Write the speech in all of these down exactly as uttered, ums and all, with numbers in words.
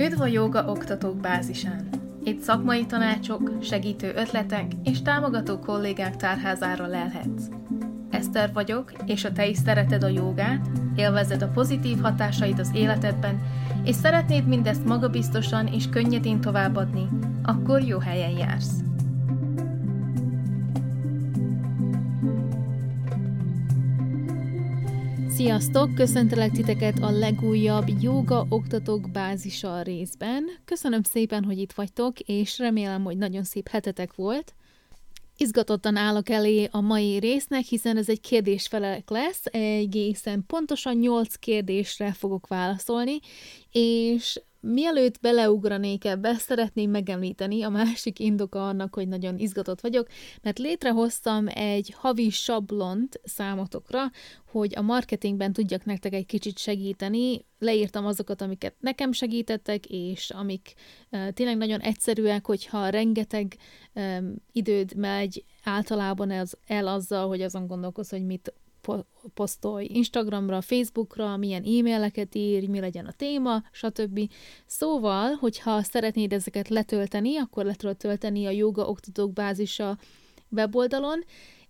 Üdv a jóga oktatók bázisán! Itt szakmai tanácsok, segítő ötletek és támogató kollégák tárházára lelhetsz. Eszter vagyok, és ha te is szereted a jógát, élvezed a pozitív hatásait az életedben, és szeretnéd mindezt magabiztosan és könnyedén továbbadni, akkor jó helyen jársz! Sziasztok! Köszöntelek titeket a legújabb Jóga Oktatók Bázisa részben. Köszönöm szépen, hogy itt vagytok, és remélem, hogy nagyon szép hetetek volt. Izgatottan állok elé a mai résznek, hiszen ez egy kérdésfelelek lesz, egészen pontosan nyolc kérdésre fogok válaszolni, és mielőtt beleugranék ebbe, szeretném megemlíteni a másik indoka annak, hogy nagyon izgatott vagyok, mert létrehoztam egy havi sablont számotokra, hogy a marketingben tudjak nektek egy kicsit segíteni. Leírtam azokat, amiket nekem segítettek, és amik uh, tényleg nagyon egyszerűek, hogyha rengeteg um, időd megy általában az, el azzal, hogy azon gondolkozz, hogy mit posztolj Instagramra, Facebookra, milyen e-maileket írj, mi legyen a téma, stb. Szóval, hogyha szeretnéd ezeket letölteni, akkor le tudod tölteni a Jóga Oktatók Bázisa weboldalon,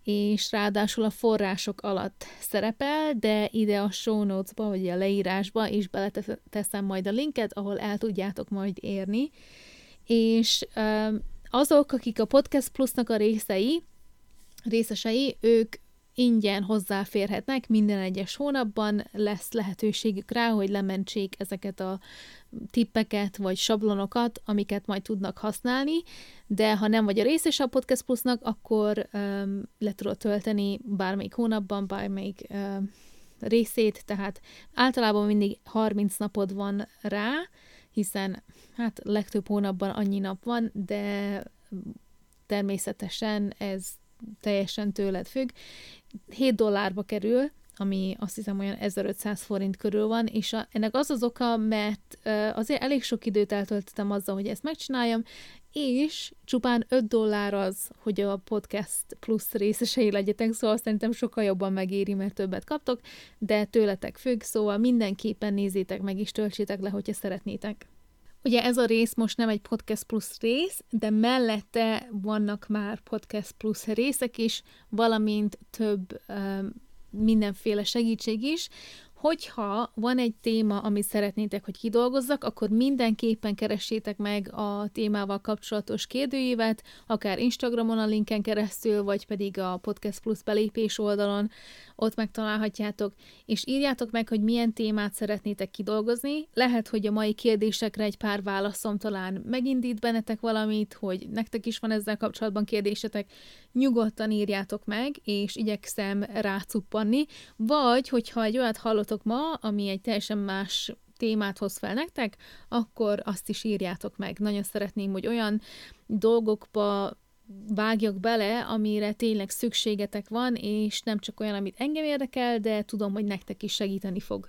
és ráadásul a források alatt szerepel, de ide a show notes-ba, vagy a leírásba is beleteszem majd a linket, ahol el tudjátok majd érni. És azok, akik a Podcast Plus-nak a részei, részesei, ők ingyen hozzáférhetnek, minden egyes hónapban lesz lehetőségük rá, hogy lementsék ezeket a tippeket vagy sablonokat, amiket majd tudnak használni, de ha nem vagy a részes a Podcast Plus-nak, akkor um, le tudod tölteni bármelyik hónapban, bármelyik um, részét, tehát általában mindig harminc napod van rá, hiszen hát legtöbb hónapban annyi nap van, de természetesen ez teljesen tőled függ. hét dollárba kerül, ami azt hiszem olyan ezerötszáz forint körül van, és a, ennek az az oka, mert azért elég sok időt eltöltöttem azzal, hogy ezt megcsináljam, és csupán öt dollár az, hogy a Podcast Plus részesei legyetek, szóval szerintem sokkal jobban megéri, mert többet kaptok, de tőletek függ, szóval mindenképpen nézzétek meg és töltsétek le, hogyha szeretnétek. Ugye ez a rész most nem egy Podcast Plus rész, de mellette vannak már Podcast Plus részek is, valamint több um, mindenféle segítség is. Hogyha van egy téma, amit szeretnétek, hogy kidolgozzak, akkor mindenképpen keressétek meg a témával kapcsolatos kérdőívet, akár Instagramon a linken keresztül, vagy pedig a Podcast Plus belépés oldalon, ott megtalálhatjátok, és írjátok meg, hogy milyen témát szeretnétek kidolgozni. Lehet, hogy a mai kérdésekre egy pár válaszom talán megindít bennetek valamit, hogy nektek is van ezzel kapcsolatban kérdésetek, nyugodtan írjátok meg, és igyekszem rácuppanni, vagy hogyha egy olyat hallottok ma, ami egy teljesen más témát hoz fel nektek, akkor azt is írjátok meg. Nagyon szeretném, hogy olyan dolgokba vágjak bele, amire tényleg szükségetek van, és nem csak olyan, amit engem érdekel, de tudom, hogy nektek is segíteni fog.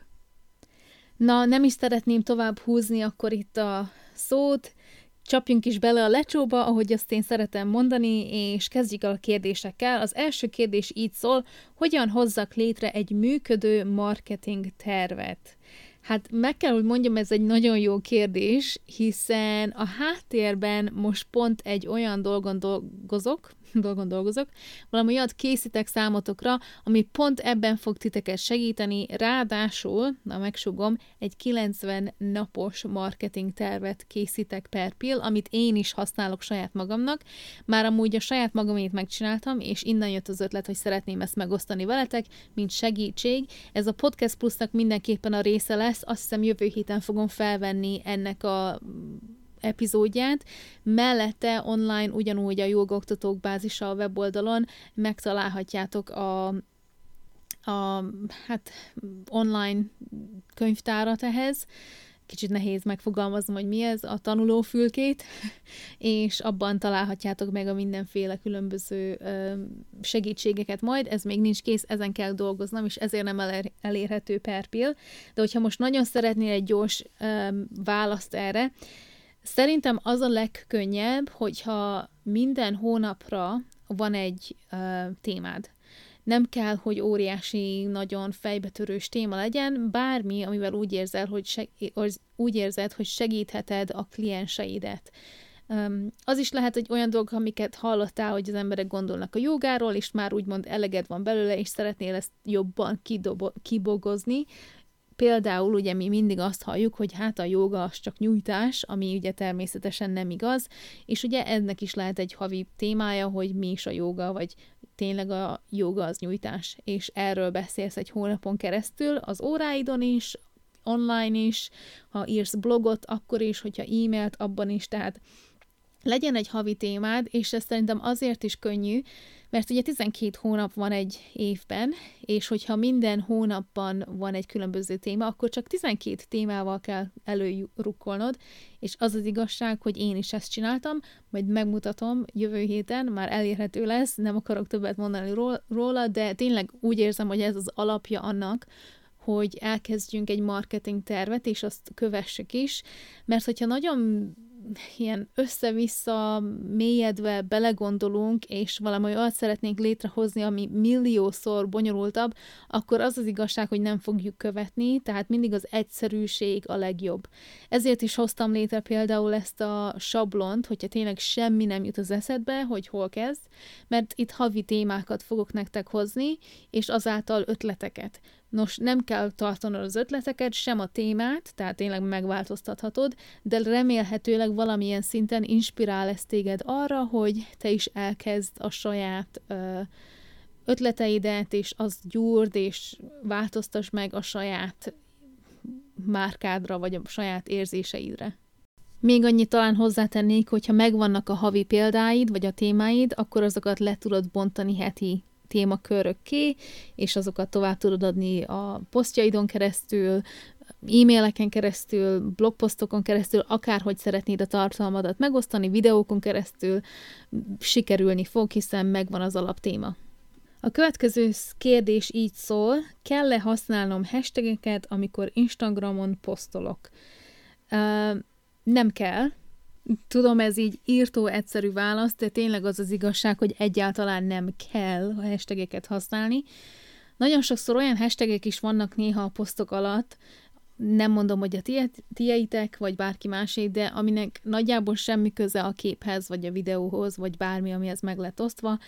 Na, nem is szeretném tovább húzni akkor itt a szót, csapjunk is bele a lecsóba, ahogy azt én szeretem mondani, és kezdjük el a kérdésekkel. Az első kérdés így szól, hogyan hozzak létre egy működő marketing tervet? Hát meg kell, hogy mondjam, ez egy nagyon jó kérdés, hiszen a háttérben most pont egy olyan dolgon dolgozok, dolgon dolgozok, valami olyat készítek számotokra, ami pont ebben fog titeket segíteni, ráadásul, na megsugom, egy kilencven napos marketing tervet készítek per pill, amit én is használok saját magamnak. Már amúgy a saját magamét megcsináltam, és innen jött az ötlet, hogy szeretném ezt megosztani veletek, mint segítség. Ez a Podcast Plus-nak mindenképpen a része lesz, azt hiszem jövő héten fogom felvenni ennek a epizódját. Mellette online ugyanúgy a Jóga Oktatók Bázisa a weboldalon megtalálhatjátok a, a hát online könyvtárat ehhez. Kicsit nehéz megfogalmaznom, hogy mi ez, a tanulófülkét, és abban találhatjátok meg a mindenféle különböző segítségeket majd, ez még nincs kész, ezen kell dolgoznom, és ezért nem elérhető per pill, de hogyha most nagyon szeretnél egy gyors választ erre, szerintem az a legkönnyebb, hogyha minden hónapra van egy uh, témád. nem kell, hogy óriási, nagyon fejbetörős téma legyen, bármi, amivel úgy érzel, hogy seg- úgy érzed, hogy segítheted a klienseidet. Az is lehet egy olyan dolog, amiket hallottál, hogy az emberek gondolnak a jogáról, és már úgymond eleged van belőle, és szeretnél ezt jobban kidobo- kibogozni. Például ugye mi mindig azt halljuk, hogy hát a jóga az csak nyújtás, ami ugye természetesen nem igaz, és ugye ennek is lehet egy havi témája, hogy mi is a jóga, vagy tényleg a jóga az nyújtás, és erről beszélsz egy hónapon keresztül, az óráidon is, online is, ha írsz blogot, akkor is, hogyha e-mailt, abban is, tehát legyen egy havi témád, és ez szerintem azért is könnyű, mert ugye tizenkét hónap van egy évben, és hogyha minden hónapban van egy különböző téma, akkor csak tizenkét témával kell előrukkolnod, és az az igazság, hogy én is ezt csináltam, majd megmutatom jövő héten, már elérhető lesz, nem akarok többet mondani róla, de tényleg úgy érzem, hogy ez az alapja annak, hogy elkezdjünk egy marketing tervet, és azt kövessük is, mert hogyha nagyon ilyen össze-vissza mélyedve belegondolunk, és valami olyat szeretnénk létrehozni, ami milliószor bonyolultabb, akkor az az igazság, hogy nem fogjuk követni, tehát mindig az egyszerűség a legjobb. Ezért is hoztam létre például ezt a sablont, hogyha tényleg semmi nem jut az eszedbe, hogy hol kezd, mert itt havi témákat fogok nektek hozni, és azáltal ötleteket. Nos, nem kell tartanod az ötleteket, sem a témát, tehát tényleg megváltoztathatod, de remélhetőleg valamilyen szinten inspirál ez téged arra, hogy te is elkezd a saját ötleteidet, és azt gyúrd, és változtass meg a saját márkádra, vagy a saját érzéseidre. Még annyit talán hozzátennék, hogyha megvannak a havi példáid, vagy a témáid, akkor azokat le tudod bontani heti témakörökké, és azokat tovább tudod adni a posztjaidon keresztül, e-maileken keresztül, blogposztokon keresztül, akárhogy szeretnéd a tartalmadat megosztani, videókon keresztül, sikerülni fog, hiszen megvan az alaptéma. A következő kérdés így szól: kell-e használnom hashtageket, amikor Instagramon posztolok? Uh, nem kell. Tudom, ez így írtó egyszerű válasz, de tényleg az az igazság, hogy egyáltalán nem kell a hashtageket használni. Nagyon sokszor olyan hashtagek is vannak néha a posztok alatt, nem mondom, hogy a tieitek, vagy bárki másé, de aminek nagyjából semmi köze a képhez, vagy a videóhoz, vagy bármi, amihez meg lett osztva.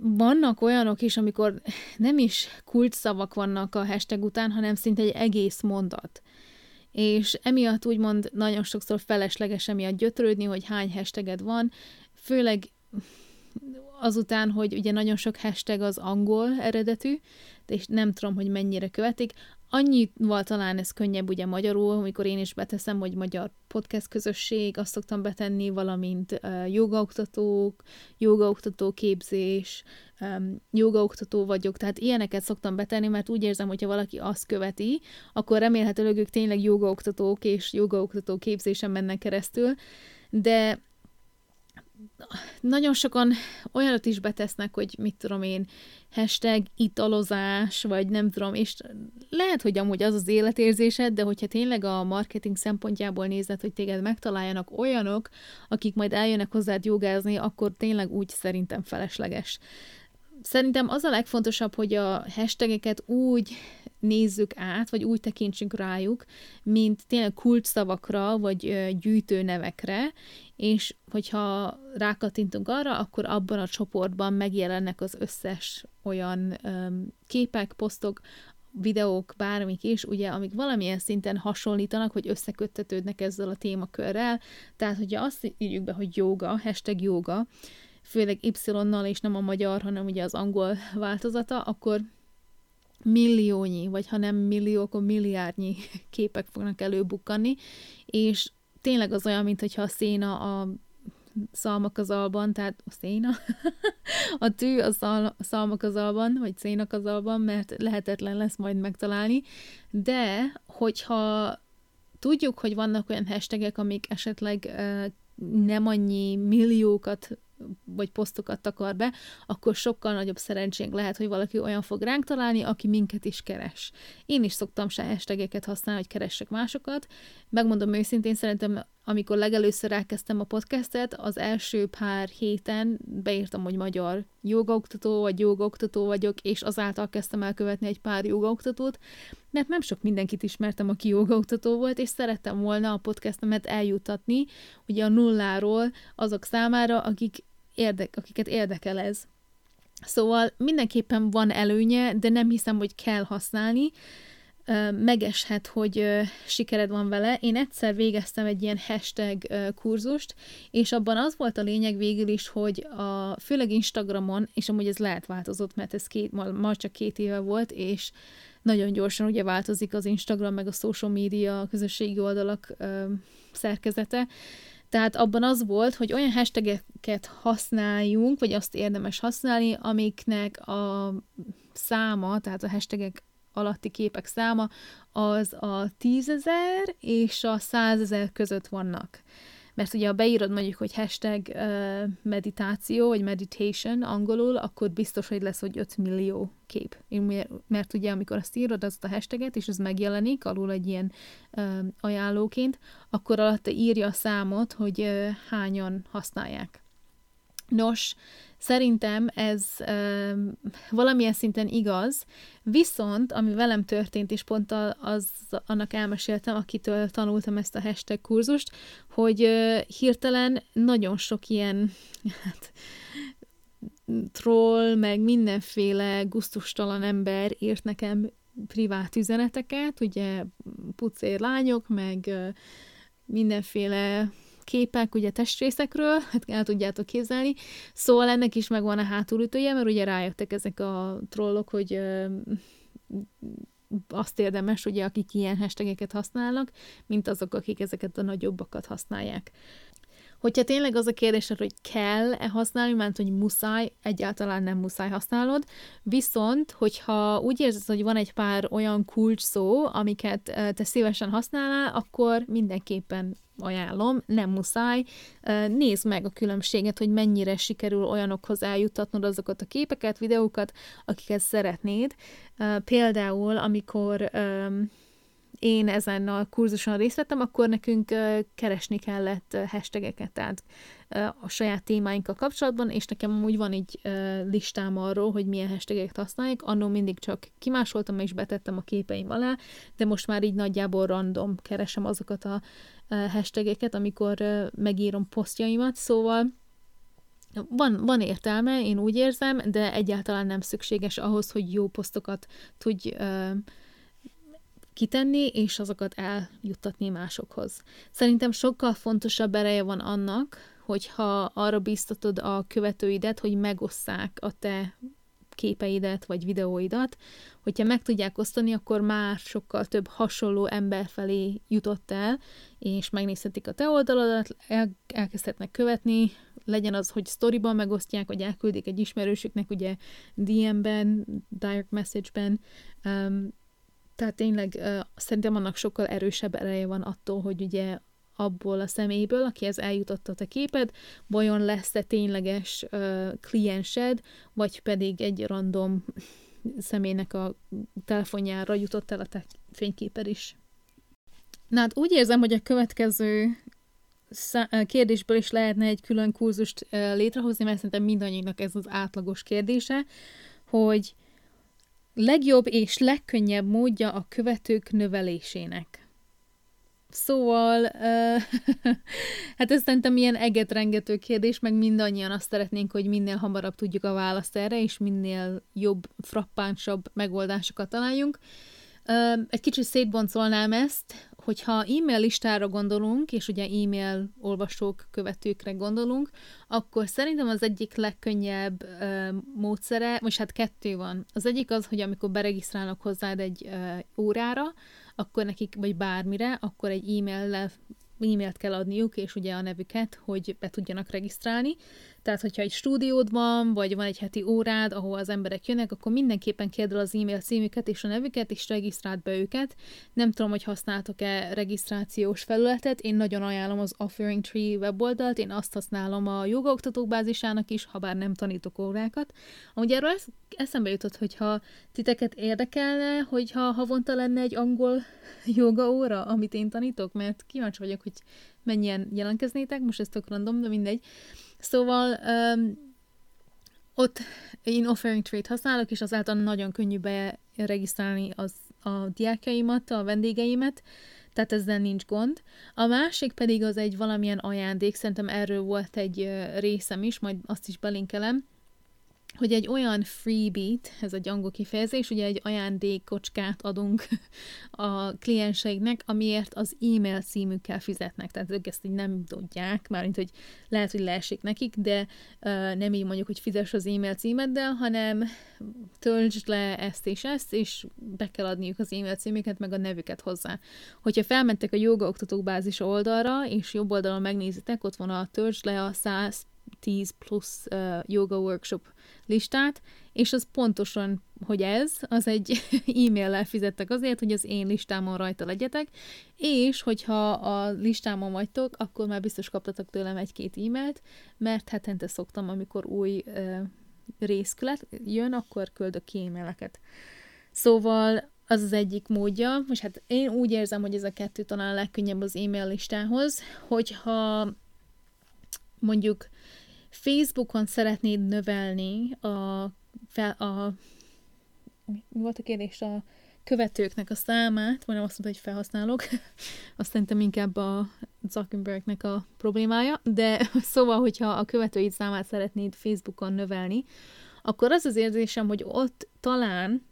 Vannak olyanok is, amikor nem is kulcsszavak vannak a hashtag után, hanem szinte egy egész mondat. És emiatt úgymond nagyon sokszor felesleges emiatt gyötrődni, hogy hány hashtaged van, főleg azután, hogy ugye nagyon sok hashtag az angol eredetű, és nem tudom, hogy mennyire követik. Annyival talán ez könnyebb ugye magyarul, amikor én is beteszem, hogy magyar podcast közösség, azt szoktam betenni, valamint jogaoktatók, jogaoktató képzés, jogaoktató vagyok, tehát ilyeneket szoktam betenni, mert úgy érzem, hogyha valaki azt követi, akkor remélhetőleg ők tényleg jogaoktatók és jogaoktató képzésen mennek keresztül, de nagyon sokan olyanot is betesznek, hogy mit tudom én, hashtag italozás, vagy nem tudom, és lehet, hogy amúgy az az életérzésed, de hogyha tényleg a marketing szempontjából nézed, hogy téged megtaláljanak olyanok, akik majd eljönnek hozzád jogázni, akkor tényleg úgy szerintem felesleges. Szerintem az a legfontosabb, hogy a hashtageket úgy nézzük át, vagy úgy tekintsünk rájuk, mint tényleg kulcsszavakra, vagy gyűjtőnevekre, és hogyha rákattintunk arra, akkor abban a csoportban megjelennek az összes olyan képek, posztok, videók, bármik is, ugye, amik valamilyen szinten hasonlítanak, hogy összeköttetődnek ezzel a témakörrel. Tehát, hogyha azt írjuk be, hogy jóga, hashtag jóga, főleg Y-nal, és nem a magyar, hanem ugye az angol változata, akkor milliónyi, vagy ha nem millió, akkor milliárdnyi képek fognak előbukkanni, és tényleg az olyan, mintha a széna a szalmakazalban, tehát a széna, a tű a szal, szalmakazalban, vagy szénakazalban, mert lehetetlen lesz majd megtalálni, de hogyha tudjuk, hogy vannak olyan hashtagek, amik esetleg nem annyi milliókat vagy posztokat takar be, akkor sokkal nagyobb szerencsénk lehet, hogy valaki olyan fog ránk találni, aki minket is keres. Én is szoktam se hashtageket használni, hogy keressek másokat. Megmondom őszintén, szerintem amikor legelőször elkezdtem a podcastet, az első pár héten beírtam, hogy magyar jogaoktató, vagy jogaoktató vagyok, és azáltal kezdtem el követni egy pár jogaoktatót, mert nem sok mindenkit ismertem, aki jogaoktató volt, és szerettem volna a podcastemet eljuttatni, ugye a nulláról azok számára, akik érdek, akiket érdekel ez. Szóval mindenképpen van előnye, de nem hiszem, hogy kell használni. Megeshet, hogy sikered van vele. Én egyszer végeztem egy ilyen hashtag kurzust, és abban az volt a lényeg végül is, hogy a, főleg Instagramon, és amúgy ez lehet változott, mert ez két, ma, ma csak két éve volt, és nagyon gyorsan ugye változik az Instagram, meg a social media, a közösségi oldalak ö, szerkezete. Tehát abban az volt, hogy olyan hashtageket használjunk, vagy azt érdemes használni, amiknek a száma, tehát a hashtagek alatti képek száma, az a tízezer és a százezer között vannak. Mert ugye, ha beírod mondjuk, hogy hashtag uh, meditáció, vagy meditation angolul, akkor biztos, hogy lesz, hogy öt millió kép. Mert ugye, amikor azt írod, azt a hashtaget, és ez megjelenik alul egy ilyen uh, ajánlóként, akkor alatta írja a számot, hogy uh, hányan használják. Nos, szerintem ez e, valamilyen szinten igaz, viszont ami velem történt, és pont az, annak elmeséltem, akitől tanultam ezt a hashtag kurzust, hogy e, hirtelen nagyon sok ilyen hát, troll, meg mindenféle gusztustalan ember írt nekem privát üzeneteket, ugye pucér lányok, meg e, mindenféle képek, ugye testrészekről, hát el tudjátok képzelni, szóval ennek is megvan a hátulütője, mert ugye rájöttek ezek a trollok, hogy ö, azt érdemes, ugye, akik ilyen hashtageket használnak, mint azok, akik ezeket a nagyobbakat használják. Hogyha tényleg az a kérdés, hogy kell-e használni, mert hogy muszáj, egyáltalán nem muszáj használod, viszont, hogyha úgy érzed, hogy van egy pár olyan kulcs szó, amiket te szívesen használnál, akkor mindenképpen ajánlom, nem muszáj. Nézd meg a különbséget, hogy mennyire sikerül olyanokhoz eljuttatnod azokat a képeket, videókat, akiket szeretnéd. Például, amikor én ezen a kurzuson részt vettem, akkor nekünk keresni kellett hashtageket, tehát a saját témáinkkal kapcsolatban, és nekem amúgy van egy listám arról, hogy milyen hashtageket használják, annól mindig csak kimásoltam és betettem a képeim alá, de most már így nagyjából random keresem azokat a hashtageket, amikor megírom posztjaimat, szóval Van, van értelme, én úgy érzem, de egyáltalán nem szükséges ahhoz, hogy jó posztokat tudj kitenni, és azokat eljuttatni másokhoz. Szerintem sokkal fontosabb ereje van annak, hogyha arra bíztatod a követőidet, hogy megosszák a te képeidet, vagy videóidat. Hogyha meg tudják osztani, akkor már sokkal több hasonló ember felé jutott el, és megnézhetik a te oldaladat, el- elkezdhetnek követni, legyen az, hogy sztoriban megosztják, vagy elküldik egy ismerősüknek, ugye dé em-ben, direct message-ben, um, Tehát tényleg uh, szerintem annak sokkal erősebb ereje van attól, hogy ugye abból a személyből, akihez eljutotta a képed, vajon lesz-e tényleges uh, kliensed, vagy pedig egy random személynek a telefonjára jutott el a te fényképed is. Na hát úgy érzem, hogy a következő kérdésből is lehetne egy külön kurzust uh, létrehozni, mert szerintem mindannyiunknak ez az átlagos kérdése, hogy legjobb és legkönnyebb módja a követők növelésének. Szóval, euh, hát ez szerintem ilyen egetrengető kérdés, meg mindannyian azt szeretnénk, hogy minél hamarabb tudjuk a választ erre, és minél jobb, frappánsabb megoldásokat találjunk. Egy kicsit szétboncolnám ezt, hogyha e-mail listára gondolunk, és ugye e-mail olvasók, követőkre gondolunk, akkor szerintem az egyik legkönnyebb uh, módszere, most hát kettő van. Az egyik az, hogy amikor beregisztrálnak hozzád egy uh, órára, akkor nekik, vagy bármire, akkor egy e-mail-le, e-mailt kell adniuk, és ugye a nevüket, hogy be tudjanak regisztrálni. Tehát, hogyha egy stúdiód van, vagy van egy heti órád, ahol az emberek jönnek, akkor mindenképpen kérd el az e-mail címüket és a nevüket, és regisztráld be őket. Nem tudom, hogy használtok-e regisztrációs felületet, én nagyon ajánlom az Offering Tree weboldalt, én azt használom a jogaoktatók bázisának is, ha bár nem tanítok órákat. Amúgy erről eszembe jutott, hogyha titeket érdekelne, hogyha havonta lenne egy angol joga óra, amit én tanítok, mert kíváncsi vagyok, hogy mennyien jelentkeznétek, most ez tök random, de mindegy. Szóval um, ott én offering trade használok, és azáltal nagyon könnyű beregisztrálni az, a diákjaimat, a vendégeimet, tehát ezzel nincs gond. A másik pedig az egy valamilyen ajándék, szerintem erről volt egy részem is, majd azt is belinkelem, hogy egy olyan freebie-t, ez egy angol kifejezés, ugye egy ajándékkocskát adunk a klienseiknek, amiért az e-mail címükkel fizetnek, tehát ők ezt így nem tudják, mármint, hogy lehet, hogy leesik nekik, de uh, nem így mondjuk, hogy fizess az e-mail címeddel, hanem töltsd le ezt és ezt, és be kell adniuk az e-mail címüket, meg a nevüket hozzá. Hogyha felmentek a jogaoktatók bázis oldalra, és jobb oldalon megnézitek, ott van a töltsd le a száz tíz plusz uh, yoga workshop listát, és az pontosan, hogy ez, az egy e-maillel fizettek azért, hogy az én listámon rajta legyetek, és hogyha a listámon vagytok, akkor már biztos kaptatok tőlem egy-két e-mailt, mert hetente szoktam, amikor új uh, részkület jön, akkor küldök ki e-maileket. Szóval az az egyik módja, és hát én úgy érzem, hogy ez a kettő talán legkönnyebb az e-mail listához, hogyha mondjuk Facebookon szeretnéd növelni a, fel, a volt a kérdés, a követőknek a számát, majdnem azt mondta, hogy felhasználók, azt szerintem inkább a Zuckerbergnek a problémája, de szóval, hogyha a követőid számát szeretnéd Facebookon növelni, akkor az az érzésem, hogy ott talán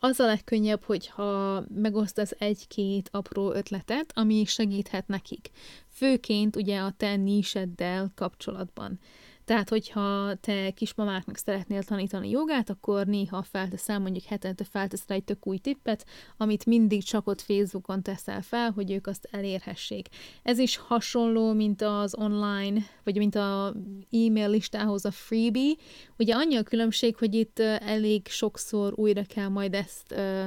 az a legkönnyebb, hogyha megosztasz egy-két apró ötletet, ami segíthet nekik. Főként ugye a te niseddel kapcsolatban. Tehát, hogyha te kismamáknak szeretnél tanítani jogát, akkor néha felteszel, mondjuk hetente felteszel egy tök új tippet, amit mindig csak ott Facebookon teszel fel, hogy ők azt elérhessék. Ez is hasonló, mint az online, vagy mint az e-mail listához a freebie. Ugye annyi a különbség, hogy itt elég sokszor újra kell majd ezt uh,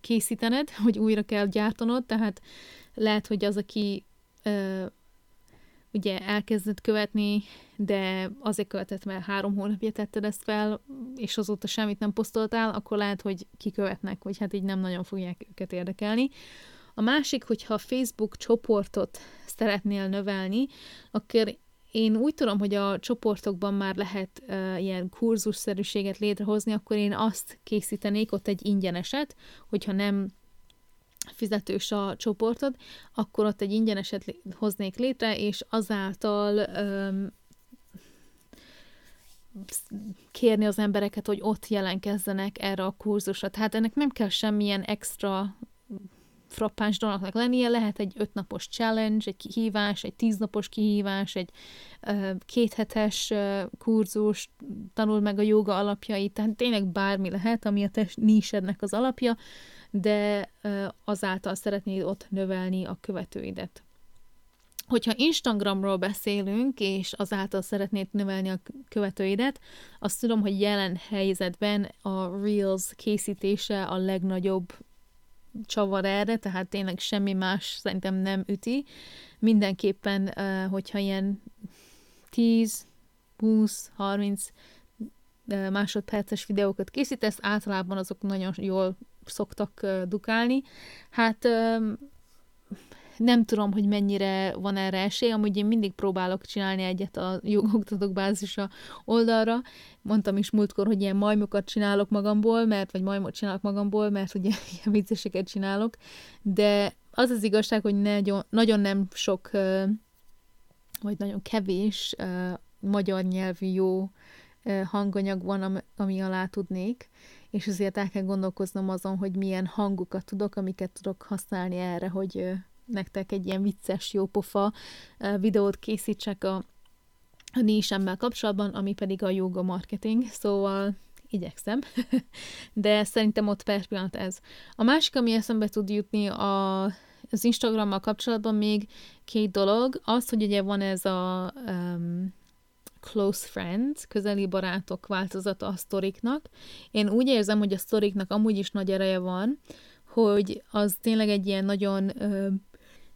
készítened, hogy újra kell gyártanod, tehát lehet, hogy az, aki uh, ugye elkezdett követni, de azért követett, mert három hónapja tetted ezt fel, és azóta semmit nem posztoltál, akkor lehet, hogy kikövetnek, vagy hát így nem nagyon fogják őket érdekelni. A másik, hogyha Facebook csoportot szeretnél növelni, akkor én úgy tudom, hogy a csoportokban már lehet uh, ilyen kurzusszerűséget létrehozni, akkor én azt készítenék, ott egy ingyeneset, hogyha nem fizetős a csoportod, akkor ott egy ingyeneset hoznék létre, és azáltal um, kérni az embereket, hogy ott jelenkezzenek erre a kurzusra. Tehát ennek nem kell semmilyen extra frappáns dolognak lennie, lehet egy ötnapos challenge, egy kihívás, egy tíznapos kihívás, egy uh, kéthetes uh, kurzus, tanul meg a jóga alapjait, tehát tényleg bármi lehet, ami a te nisednek az alapja, de uh, azáltal szeretnéd ott növelni a követőidet. Hogyha Instagramról beszélünk, és azáltal szeretnéd növelni a követőidet, azt tudom, hogy jelen helyzetben a Reels készítése a legnagyobb csavar erre, tehát tényleg semmi más szerintem nem üti. Mindenképpen, hogyha ilyen tíz, húsz, harminc másodperces videókat készítesz, általában azok nagyon jól szoktak dukálni. Hát nem tudom, hogy mennyire van erre esély, amúgy én mindig próbálok csinálni egyet a jogoktatók bázisa oldalra. Mondtam is múltkor, hogy ilyen majmokat csinálok magamból, mert, vagy majmot csinálok magamból, mert ugye ilyen vicceseket csinálok, de az az igazság, hogy nagyon, nagyon nem sok, vagy nagyon kevés magyar nyelvű jó hanganyag van, ami alá tudnék, és azért el kell gondolkoznom azon, hogy milyen hangokat tudok, amiket tudok használni erre, hogy nektek egy ilyen vicces, jópofa videót készítsek a, a nésemmel kapcsolatban, ami pedig a yoga marketing, szóval igyekszem, de szerintem ott per pillanat ez. A másik, ami eszembe tud jutni a, az Instagrammal kapcsolatban még két dolog, az, hogy ugye van ez a um, close friends, közeli barátok változata a sztoriknak. Én úgy érzem, hogy a sztoriknak amúgy is nagy ereje van, hogy az tényleg egy ilyen nagyon ö,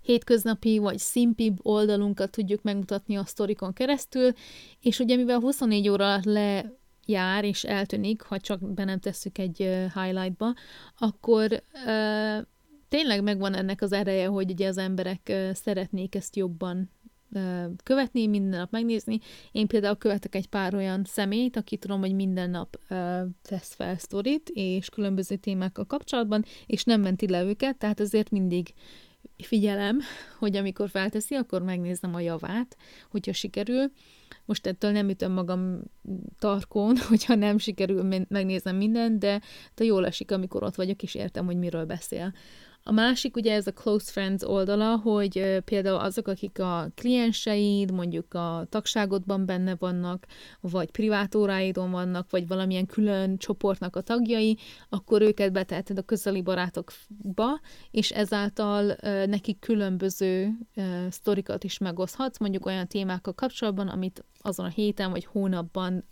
hétköznapi vagy szimpibb oldalunkat tudjuk megmutatni a sztorikon keresztül, és ugye mivel huszonnégy óra alatt lejár és eltűnik, ha csak be nem tesszük egy ö, highlightba, akkor ö, tényleg megvan ennek az ereje, hogy ugye az emberek szeretnék ezt jobban követni, minden nap megnézni. Én például követek egy pár olyan személyt, aki tudom, hogy minden nap tesz fel sztorit, és különböző témákkal kapcsolatban, és nem menti le őket, tehát azért mindig figyelem, hogy amikor felteszi, akkor megnézem a javát, hogyha sikerül. Most ettől nem ütöm magam tarkón, hogyha nem sikerül, megnézem mindent, de, de jól esik, amikor ott vagyok, és értem, hogy miről beszél. A másik ugye ez a Close Friends oldala, hogy például azok, akik a klienseid, mondjuk a tagságodban benne vannak, vagy privát óráidon vannak, vagy valamilyen külön csoportnak a tagjai, akkor őket beteheted a közeli barátokba, és ezáltal nekik különböző sztorikat is megoszhatsz, mondjuk olyan témákkal kapcsolatban, amit azon a héten vagy hónapban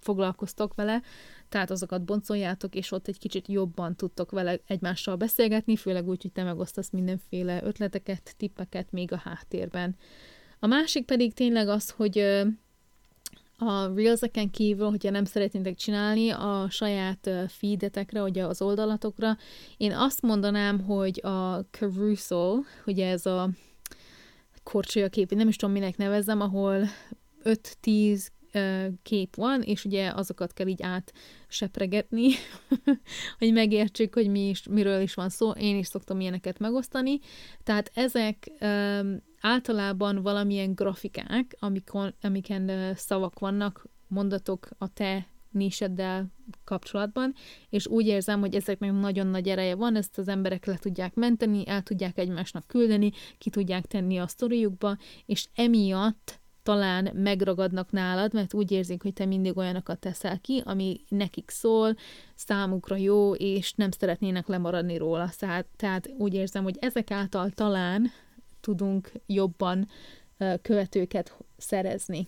foglalkoztok vele, tehát azokat boncoljátok, és ott egy kicsit jobban tudtok vele egymással beszélgetni, főleg úgy, hogy te megosztasz mindenféle ötleteket, tippeket még a háttérben. A másik pedig tényleg az, hogy a Reelseken kívül, hogyha nem szeretnétek csinálni a saját feedetekre, ugye az oldalatokra, én azt mondanám, hogy a Carousel, ugye ez a korcsolyakép, nem is tudom minek nevezzem, ahol öt-tíz kép van, és ugye azokat kell így átsepregetni, hogy megértsük, hogy mi is, miről is van szó. Én is szoktam ilyeneket megosztani. Tehát ezek um, általában valamilyen grafikák, amikon, amiken uh, szavak vannak, mondatok a te niseddel kapcsolatban, és úgy érzem, hogy ezeknek nagyon nagy ereje van, ezt az emberek le tudják menteni, el tudják egymásnak küldeni, ki tudják tenni a sztoriukba, és emiatt talán megragadnak nálad, mert úgy érzik, hogy te mindig olyanokat teszel ki, ami nekik szól, számukra jó, és nem szeretnének lemaradni róla. Tehát úgy érzem, hogy ezek által talán tudunk jobban követőket szerezni.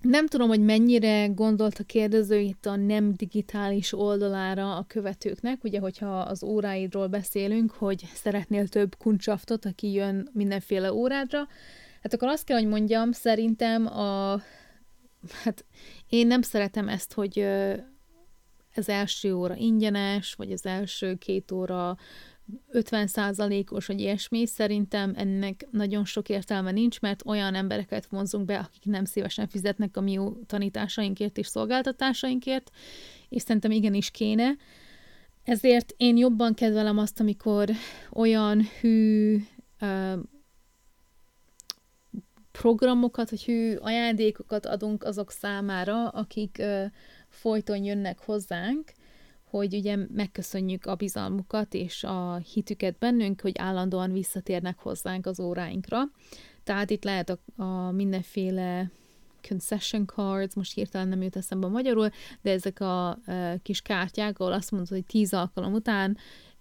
Nem tudom, hogy mennyire gondolt a kérdező itt a nem digitális oldalára a követőknek, ugye, hogyha az óráidról beszélünk, hogy szeretnél több kuncsaftot, aki jön mindenféle órádra, hát akkor azt kell, hogy mondjam, szerintem a... Hát én nem szeretem ezt, hogy az első óra ingyenes, vagy az első két óra ötven százalékos, vagy ilyesmi. Szerintem ennek nagyon sok értelme nincs, mert olyan embereket vonzunk be, akik nem szívesen fizetnek a mi tanításainkért és szolgáltatásainkért, és szerintem igenis kéne. Ezért én jobban kedvelem azt, amikor olyan hű... programokat, hogy hű ajándékokat adunk azok számára, akik ö, folyton jönnek hozzánk, hogy ugye megköszönjük a bizalmukat és a hitüket bennünk, hogy állandóan visszatérnek hozzánk az óráinkra. Tehát itt lehet a, a mindenféle concession cards, most hirtelen nem jut eszembe magyarul, de ezek a ö, kis kártyák, ahol azt mondod, hogy tíz alkalom után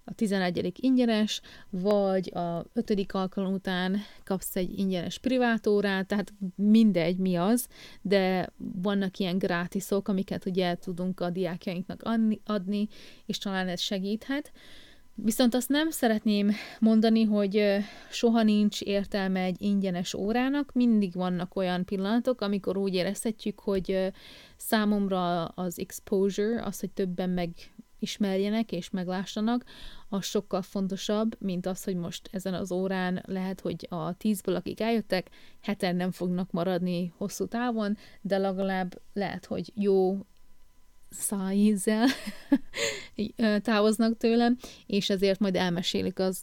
a tizenegyedik ingyenes, vagy a ötödik alkalom után kapsz egy ingyenes privát órát, tehát mindegy, mi az, de vannak ilyen grátiszok, amiket ugye tudunk a diákjainknak adni, és talán ez segíthet. Viszont azt nem szeretném mondani, hogy soha nincs értelme egy ingyenes órának, mindig vannak olyan pillanatok, amikor úgy érezhetjük, hogy számomra az exposure, az, hogy többen meg ismerjenek és meglássanak, az sokkal fontosabb, mint az, hogy most ezen az órán lehet, hogy a tízből, akik eljöttek, heten nem fognak maradni hosszú távon, de legalább lehet, hogy jó szájízzel távoznak tőlem, és ezért majd elmesélik az,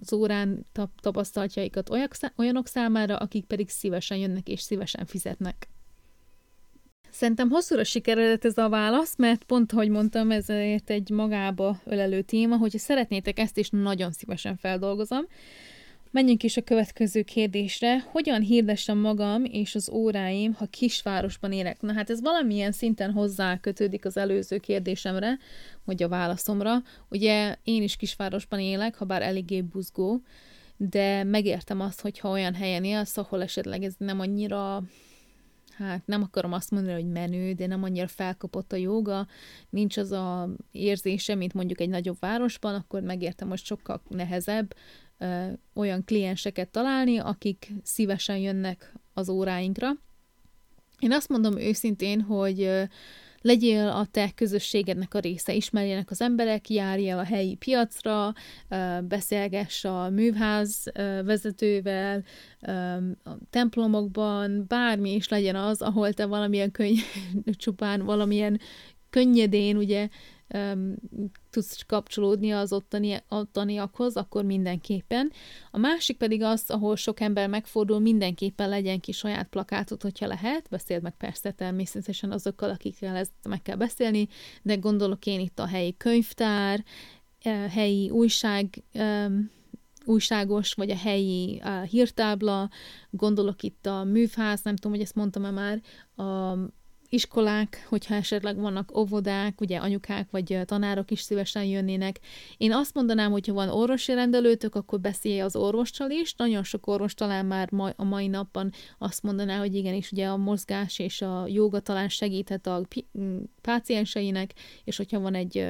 az órán tapasztalatjaikat olyanok számára, akik pedig szívesen jönnek és szívesen fizetnek. Szerintem hosszúra sikeredett ez a válasz, mert pont, ahogy mondtam, ezért egy magába ölelő téma, hogyha szeretnétek, ezt is nagyon szívesen feldolgozom. Menjünk is a következő kérdésre. Hogyan hirdessem magam és az óráim, ha kisvárosban élek? Na hát ez valamilyen szinten hozzákötődik az előző kérdésemre, vagy a válaszomra. Ugye én is kisvárosban élek, ha bár eléggé buzgó, de megértem azt, hogyha olyan helyen élsz, ahol esetleg ez nem annyira... Hát nem akarom azt mondani, hogy menő, de nem annyira felkapott a jóga, nincs az a érzése, mint mondjuk egy nagyobb városban, akkor megértem, hogy sokkal nehezebb ö, olyan klienseket találni, akik szívesen jönnek az óráinkra. Én azt mondom őszintén, hogy ö, legyél a te közösségednek a része, ismerjenek az emberek, járj el a helyi piacra, beszélgess a műház vezetővel, a templomokban, bármi is legyen az, ahol te valamilyen könny- csupán valamilyen könnyedén, ugye, Um, tudsz kapcsolódni az ottani, ottaniakhoz, akkor mindenképpen. A másik pedig az, ahol sok ember megfordul, mindenképpen legyen ki saját plakátod, hogyha lehet. Beszéld meg persze természetesen azokkal, akikkel ezt meg kell beszélni, de gondolok én itt a helyi könyvtár, helyi újság, um, újságos, vagy a helyi uh, hírtábla, gondolok itt a műfáz, nem tudom, hogy ezt mondtam-e már, a iskolák, hogyha esetleg vannak óvodák, ugye anyukák vagy tanárok is szívesen jönnének. Én azt mondanám, hogyha van orvosi rendelőtök, akkor beszélj az orvossal is. Nagyon sok orvos talán már ma, a mai napban azt mondaná, hogy igenis ugye a mozgás és a jóga talán segíthet a pácienseinek, és hogyha van egy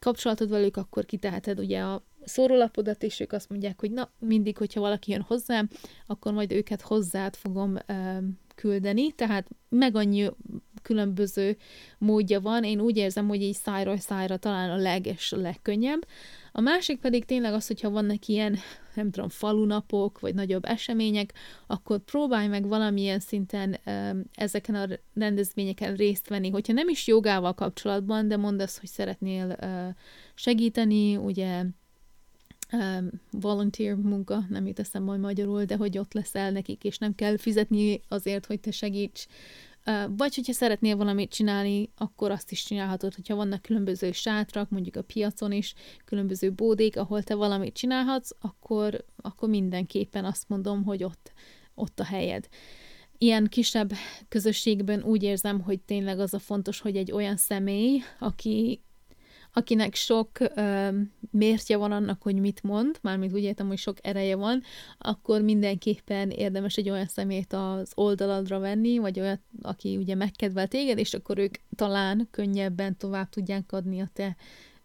kapcsolatod velük, akkor kiteheted ugye a szórólapodat, és ők azt mondják, hogy na, mindig, hogyha valaki jön hozzám, akkor majd őket hozzád fogom küldeni, tehát meg annyi különböző módja van, én úgy érzem, hogy így szájról szájra talán a leg és a legkönnyebb. A másik pedig tényleg az, hogyha vannak ilyen, nem tudom, falunapok, vagy nagyobb események, akkor próbálj meg valamilyen szinten ezeken a rendezvényeken részt venni, hogyha nem is jogával kapcsolatban, de mondd azt, hogy szeretnél segíteni, ugye, Um, volunteer munka, nem jut eszembe majd magyarul, de hogy ott leszel nekik, és nem kell fizetni azért, hogy te segíts. Uh, vagy hogyha szeretnél valamit csinálni, akkor azt is csinálhatod, hogyha vannak különböző sátrak, mondjuk a piacon is, különböző bódék, ahol te valamit csinálhatsz, akkor, akkor mindenképpen azt mondom, hogy ott, ott a helyed. Ilyen kisebb közösségben úgy érzem, hogy tényleg az a fontos, hogy egy olyan személy, aki akinek sok ö, mértje van annak, hogy mit mond, mármint úgy értem, hogy sok ereje van, akkor mindenképpen érdemes egy olyan szemét az oldaladra venni, vagy olyat, aki ugye megkedvel téged, és akkor ők talán könnyebben tovább tudják adni a te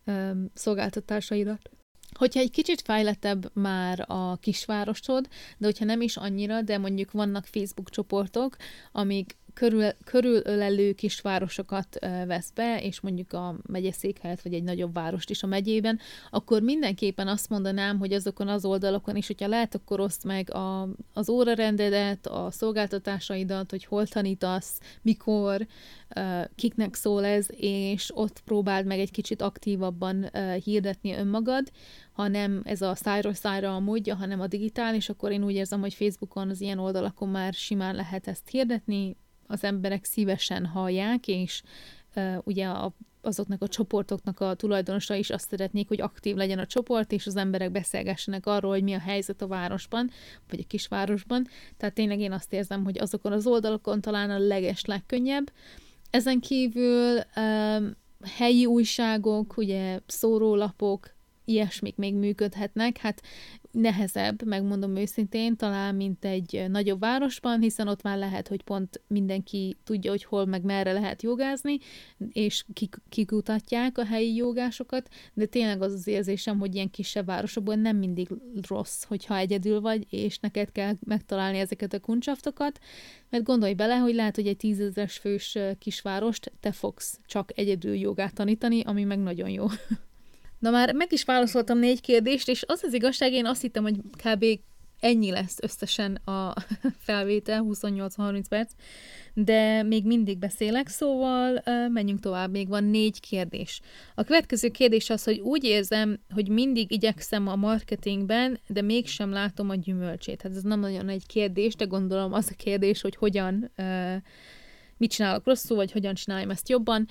ö, szolgáltatásaidat. Hogyha egy kicsit fejlettebb már a kisvárosod, de hogyha nem is annyira, de mondjuk vannak Facebook csoportok, amik körül, körülölelő kisvárosokat vesz be, és mondjuk a megyeszékhelyet, vagy egy nagyobb várost is a megyében, akkor mindenképpen azt mondanám, hogy azokon az oldalokon is, hogyha lehet, akkor oszd meg a, az órarendedet, a szolgáltatásaidat, hogy hol tanítasz, mikor, kiknek szól ez, és ott próbáld meg egy kicsit aktívabban hirdetni önmagad, ha nem ez a szájról szájra a módja, hanem a digitális, akkor én úgy érzem, hogy Facebookon az ilyen oldalakon már simán lehet ezt hirdetni, az emberek szívesen hallják, és uh, ugye a, azoknak a csoportoknak a tulajdonosa is azt szeretnék, hogy aktív legyen a csoport, és az emberek beszélgessenek arról, hogy mi a helyzet a városban, vagy a kisvárosban. Tehát tényleg én azt érzem, hogy azokon az oldalakon talán a leges legkönnyebb. Ezen kívül uh, helyi újságok, ugye szórólapok, ilyesmik még működhetnek, hát nehezebb, megmondom őszintén, talán mint egy nagyobb városban, hiszen ott már lehet, hogy pont mindenki tudja, hogy hol meg merre lehet jogázni, és kikutatják a helyi jogásokat, de tényleg az az érzésem, hogy ilyen kisebb városokban nem mindig rossz, hogyha egyedül vagy, és neked kell megtalálni ezeket a kuncsaftokat, mert gondolj bele, hogy lehet, hogy egy tízezres fős kisvárost te fogsz csak egyedül jogát tanítani, ami meg nagyon jó. Na már meg is válaszoltam négy kérdést, és az az igazság, én azt hittem, hogy kb. Ennyi lesz összesen a felvétel, huszonnyolc-harminc perc, de még mindig beszélek, szóval menjünk tovább, még van négy kérdés. A következő kérdés az, hogy úgy érzem, hogy mindig igyekszem a marketingben, de mégsem látom a gyümölcsét. Hát ez nem nagyon egy kérdés, de gondolom az a kérdés, hogy hogyan, mit csinálok rosszul, vagy hogyan csináljam ezt jobban.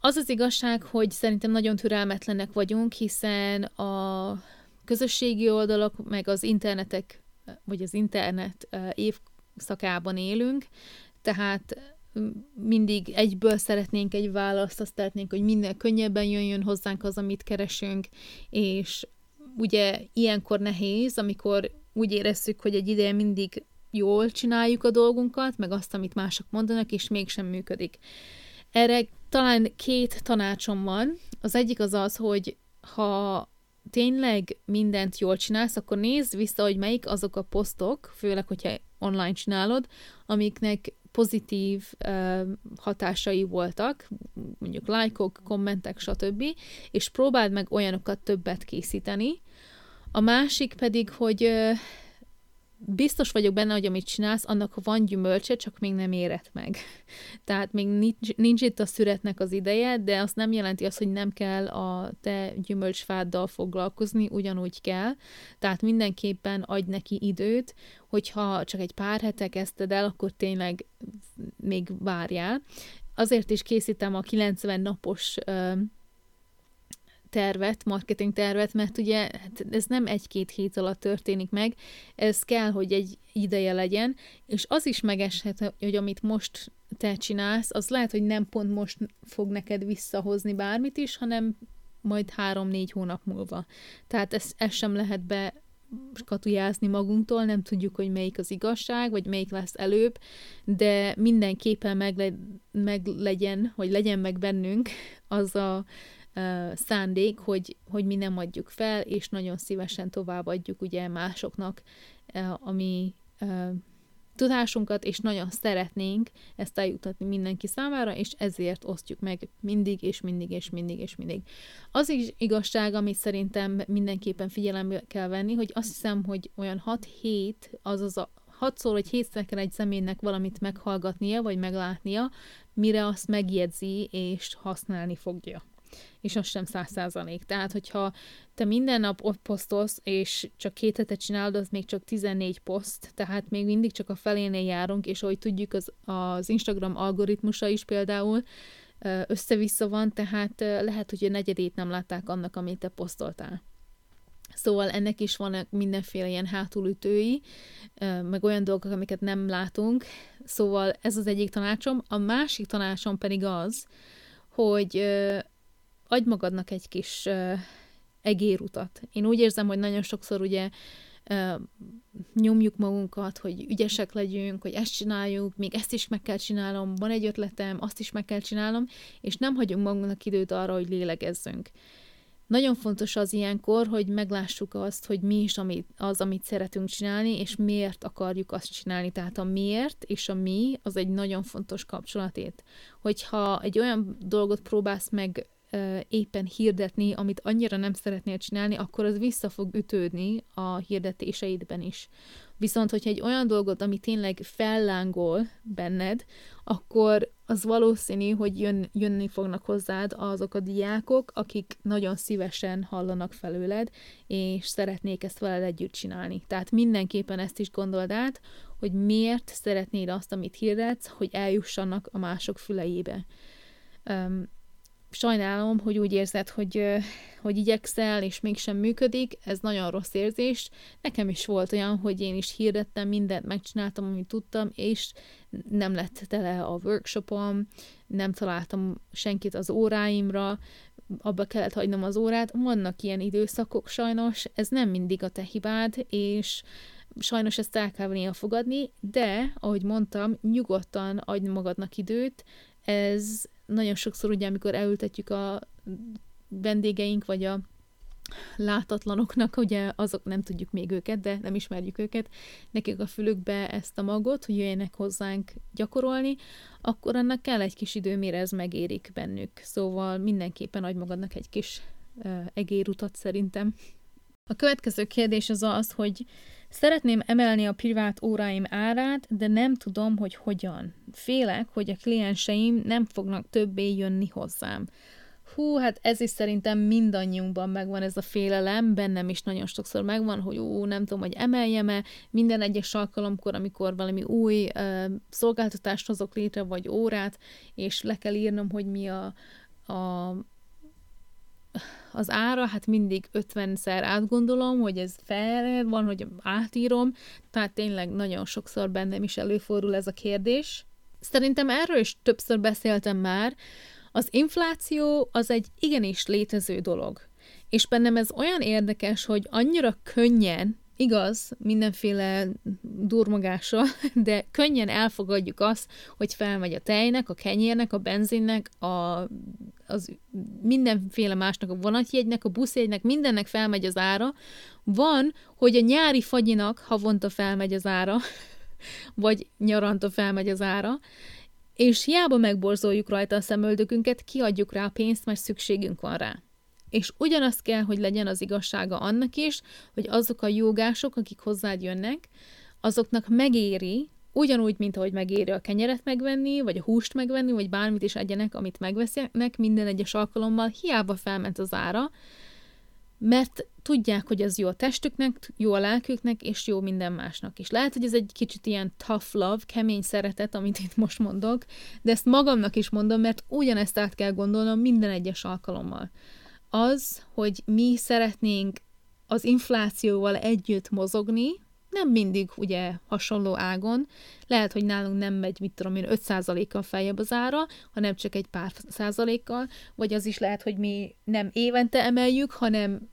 Az az igazság, hogy szerintem nagyon türelmetlenek vagyunk, hiszen a közösségi oldalak, meg az internetek, vagy az internet évszakában élünk, tehát mindig egyből szeretnénk egy választ, azt szeretnénk, hogy minél könnyebben jöjjön hozzánk az, amit keresünk, és ugye ilyenkor nehéz, amikor úgy érezzük, hogy egy ideje mindig jól csináljuk a dolgunkat, meg azt, amit mások mondanak, és mégsem működik. Erre talán két tanácsom van. Az egyik az az, hogy ha tényleg mindent jól csinálsz, akkor nézd vissza, hogy melyik azok a posztok, főleg, hogyha online csinálod, amiknek pozitív ö, hatásai voltak, mondjuk lájkok, kommentek, stb. És próbáld meg olyanokat többet készíteni. A másik pedig, hogy ö, biztos vagyok benne, hogy amit csinálsz, annak van gyümölcse, csak még nem érett meg. Tehát még nincs, nincs itt a szüretnek az ideje, de azt nem jelenti azt, hogy nem kell a te gyümölcsfáddal foglalkozni, ugyanúgy kell. Tehát mindenképpen adj neki időt, hogyha csak egy pár hete kezdted el, akkor tényleg még várjál. Azért is készítem a kilencven napos tervet, marketing tervet, mert ugye ez nem egy-két hét alatt történik meg, ez kell, hogy egy ideje legyen, és az is megeshet, hogy amit most te csinálsz, az lehet, hogy nem pont most fog neked visszahozni bármit is, hanem majd három-négy hónap múlva. Tehát ezt, ezt sem lehet beskatujázni magunktól, nem tudjuk, hogy melyik az igazság, vagy melyik lesz előbb, de mindenképpen megle- meglegyen, vagy legyen meg bennünk az a szándék, hogy, hogy mi nem adjuk fel, és nagyon szívesen továbbadjuk ugye másoknak a mi tudásunkat, és nagyon szeretnénk ezt eljutatni mindenki számára, és ezért osztjuk meg mindig, és mindig, és mindig, és mindig. Az is igazság, amit szerintem mindenképpen figyelembe kell venni, hogy azt hiszem, hogy olyan hat-hét, azaz a hatszor vagy hétszer kell egy személynek valamit meghallgatnia, vagy meglátnia, mire azt megjegyzi, és használni fogja. És az sem száz százalék. Tehát, hogyha te minden nap ott posztolsz, és csak két hete csinálod, az még csak tizennégy poszt, tehát még mindig csak a felénél járunk, és ahogy tudjuk, az, az Instagram algoritmusa is például össze-vissza van, tehát lehet, hogy a negyedét nem látták annak, amit te posztoltál. Szóval ennek is van mindenféle ilyen hátulütői, meg olyan dolgok, amiket nem látunk. Szóval ez az egyik tanácsom. A másik tanácsom pedig az, hogy adj magadnak egy kis uh, egérutat. Én úgy érzem, hogy nagyon sokszor ugye uh, nyomjuk magunkat, hogy ügyesek legyünk, hogy ezt csináljuk, még ezt is meg kell csinálnom, van egy ötletem, azt is meg kell csinálnom, és nem hagyunk magunknak időt arra, hogy lélegezzünk. Nagyon fontos az ilyenkor, hogy meglássuk azt, hogy mi is az, amit szeretünk csinálni, és miért akarjuk azt csinálni. Tehát a miért és a mi, az egy nagyon fontos kapcsolatét. Hogyha egy olyan dolgot próbálsz meg éppen hirdetni, amit annyira nem szeretnél csinálni, akkor az vissza fog ütődni a hirdetéseidben is. Viszont, hogyha egy olyan dolgot, ami tényleg fellángol benned, akkor az valószínű, hogy jön, jönni fognak hozzád azok a diákok, akik nagyon szívesen hallanak felőled, és szeretnék ezt veled együtt csinálni. Tehát mindenképpen ezt is gondold át, hogy miért szeretnéd azt, amit hirdetsz, hogy eljussanak a mások füleibe. Um, Sajnálom, hogy úgy érzed, hogy, hogy igyekszel, és mégsem működik, ez nagyon rossz érzés. Nekem is volt olyan, hogy én is hirdettem, mindent megcsináltam, amit tudtam, és nem lett tele a workshopom, nem találtam senkit az óráimra, abba kellett hagynom az órát. Vannak ilyen időszakok sajnos, ez nem mindig a te hibád, és sajnos ezt el kell elfogadni, de, ahogy mondtam, nyugodtan adj magadnak időt, ez nagyon sokszor ugye, amikor elültetjük a vendégeink, vagy a látatlanoknak, ugye azok nem tudjuk még őket, de nem ismerjük őket, nekik a fülükbe ezt a magot, hogy jöjjenek hozzánk gyakorolni, akkor annak kell egy kis idő, mire ez megérik bennük. Szóval mindenképpen adj magadnak egy kis uh, egérutat szerintem. A következő kérdés az az, hogy szeretném emelni a privát óráim árát, de nem tudom, hogy hogyan. Félek, hogy a klienseim nem fognak többé jönni hozzám. Hú, hát ez is szerintem mindannyiunkban megvan ez a félelem, bennem is nagyon sokszor megvan, hogy ó, nem tudom, hogy emeljem-e. Minden egyes alkalomkor, amikor valami új uh, szolgáltatást hozok létre, vagy órát, és le kell írnom, hogy mi a... a az ára, hát mindig ötvenszer átgondolom, hogy ez fair van, hogy átírom, tehát tényleg nagyon sokszor bennem is előfordul ez a kérdés. Szerintem erről is többször beszéltem már, az infláció az egy igenis létező dolog, és bennem ez olyan érdekes, hogy annyira könnyen, igaz, mindenféle durmogással, de könnyen elfogadjuk azt, hogy felmegy a tejnek, a kenyérnek, a benzinnek, a, az mindenféle másnak, a vonatjegynek, a buszjegynek, mindennek felmegy az ára. Van, hogy a nyári fagyinak havonta felmegy az ára, vagy nyaranta felmegy az ára, és hiába megborzoljuk rajta a szemöldökünket, kiadjuk rá a pénzt, mert szükségünk van rá. És ugyanaz kell, hogy legyen az igazsága annak is, hogy azok a jogások, akik hozzád jönnek, azoknak megéri, ugyanúgy, mint ahogy megéri a kenyeret megvenni, vagy a húst megvenni, vagy bármit is egyenek, amit megvesznek minden egyes alkalommal, hiába felment az ára, mert tudják, hogy ez jó a testüknek, jó a lelküknek, és jó minden másnak is. Lehet, hogy ez egy kicsit ilyen tough love, kemény szeretet, amit itt most mondok, de ezt magamnak is mondom, mert ugyanezt át kell gondolnom minden egyes alkalommal. Az, hogy mi szeretnénk az inflációval együtt mozogni, nem mindig ugye hasonló ágon, lehet, hogy nálunk nem megy, mit tudom én, öt százalékkal feljebb az ára, hanem csak egy pár százalékkal, vagy az is lehet, hogy mi nem évente emeljük, hanem